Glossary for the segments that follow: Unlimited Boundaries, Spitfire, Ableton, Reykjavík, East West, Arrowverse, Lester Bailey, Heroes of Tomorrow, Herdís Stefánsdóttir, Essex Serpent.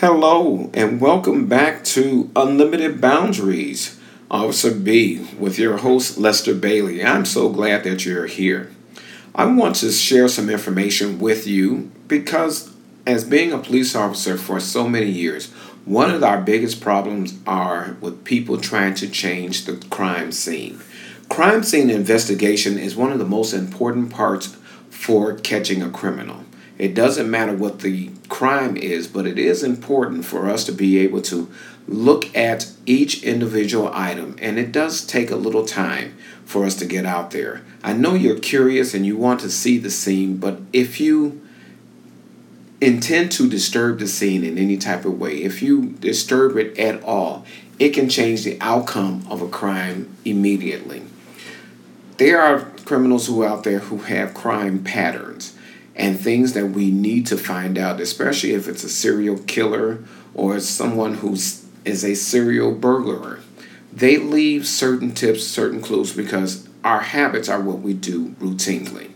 Hello, and welcome back to Unlimited Boundaries, Officer B, with your host, Lester Bailey. I'm so glad that you're here. I want to share some information with you because as being a police officer for so many years, one of our biggest problems are with people trying to change the crime scene. Crime scene investigation is one of the most important parts for catching a criminal. It doesn't matter what the crime is, but it is important for us to be able to look at each individual item, and it does take a little time for us to get out there. I know you're curious and you want to see the scene, but if you intend to disturb the scene in any type of way, if you disturb it at all, it can change the outcome of a crime immediately. There are criminals who are out there who have crime patterns and things that we need to find out, especially if it's a serial killer or someone who is a serial burglar. They leave certain tips, certain clues, because our habits are what we do routinely.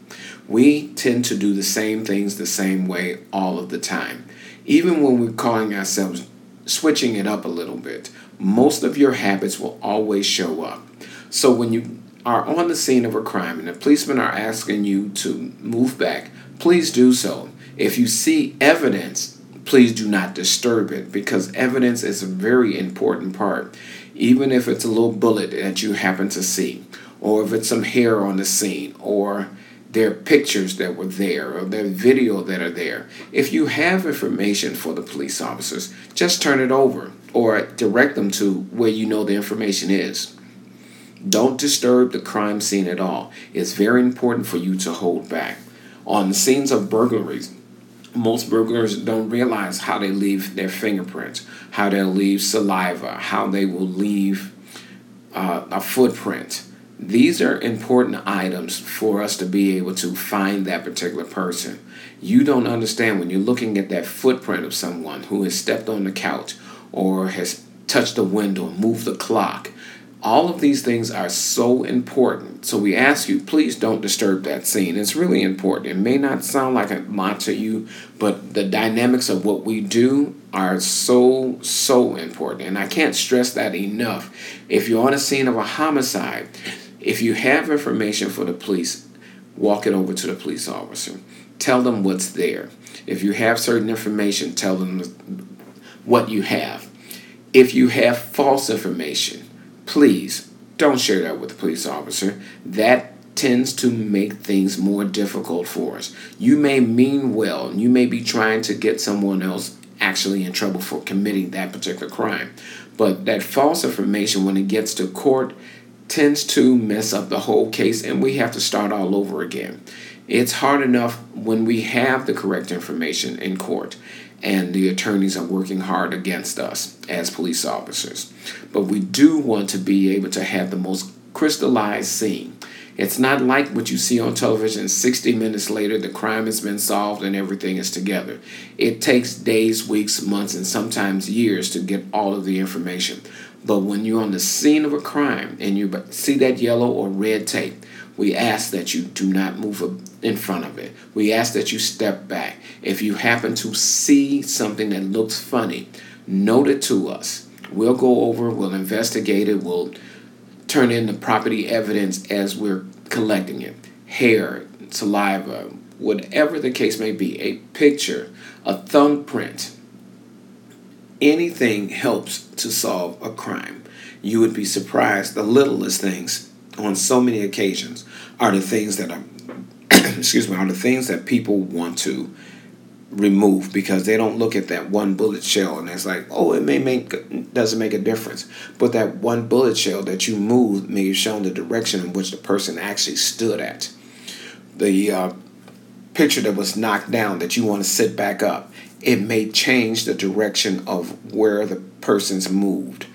We tend to do the same things the same way all of the time. Even when we're calling ourselves switching it up a little bit, most of your habits will always show up. So when you are on the scene of a crime and the policemen are asking you to move back, please do so. If you see evidence, please do not disturb it, because evidence is a very important part. Even if it's a little bullet that you happen to see, or if it's some hair on the scene, or their pictures that were there, or their video that are there. If you have information for the police officers, just turn it over or direct them to where you know the information is. Don't disturb the crime scene at all. It's very important for you to hold back. On the scenes of burglaries, most burglars don't realize how they leave their fingerprints, how they'll leave saliva, how they will leave a footprint. These are important items for us to be able to find that particular person. You don't understand when you're looking at that footprint of someone who has stepped on the couch or has touched the window, moved the clock. All of these things are so important. So we ask you, please don't disturb that scene. It's really important. It may not sound like a lot to you, but the dynamics of what we do are so important. And I can't stress that enough. If you're on a scene of a homicide, if you have information for the police, walk it over to the police officer. Tell them what's there. If you have certain information, tell them what you have. If you have false information, please don't share that with the police officer. That tends to make things more difficult for us. You may mean well, and you may be trying to get someone else actually in trouble for committing that particular crime. But that false information, when it gets to court, tends to mess up the whole case, and we have to start all over again. It's hard enough when we have the correct information in court, and the attorneys are working hard against us as police officers. But we do want to be able to have the most crystallized scene. It's not like what you see on television, 60 minutes later, the crime has been solved and everything is together. It takes days, weeks, months, and sometimes years to get all of the information. But when you're on the scene of a crime and you see that yellow or red tape, we ask that you do not move in front of it. We ask that you step back. If you happen to see something that looks funny, note it to us. We'll go over, we'll investigate it, we'll turn in the property evidence as we're collecting it. Hair, saliva, whatever the case may be, a picture, a thumbprint. Anything helps to solve a crime. You would be surprised. The littlest things on so many occasions are the things that are the things that people want to remove, because they don't look at that one bullet shell and it's like, oh, it doesn't make a difference. But that one bullet shell that you moved may have shown the direction in which the person actually stood at. The picture that was knocked down that you want to sit back up, it may change the direction of where the person's moved.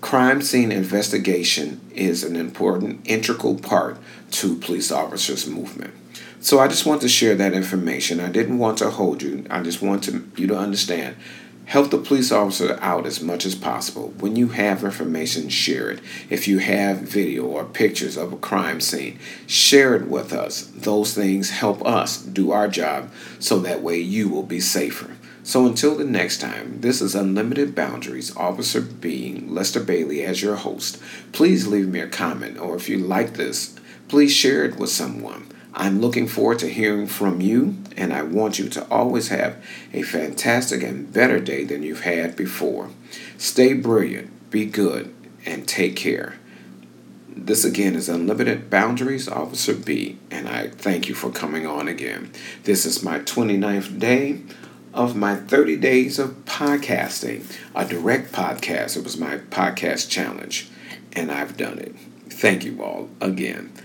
Crime scene investigation is an important, integral part to police officers' movement. So I just want to share that information. I didn't want to hold you. I just want you to understand. Help the police officer out as much as possible. When you have information, share it. If you have video or pictures of a crime scene, share it with us. Those things help us do our job so that way you will be safer. So until the next time, this is Unlimited Boundaries, Officer Being Lester Bailey as your host. Please leave me a comment, or if you like this, please share it with someone. I'm looking forward to hearing from you, and I want you to always have a fantastic and better day than you've had before. Stay brilliant, be good, and take care. This again is Unlimited Boundaries, Officer B, and I thank you for coming on again. This is my 29th day of my 30 days of podcasting, a direct podcast. It was my podcast challenge, and I've done it. Thank you all again.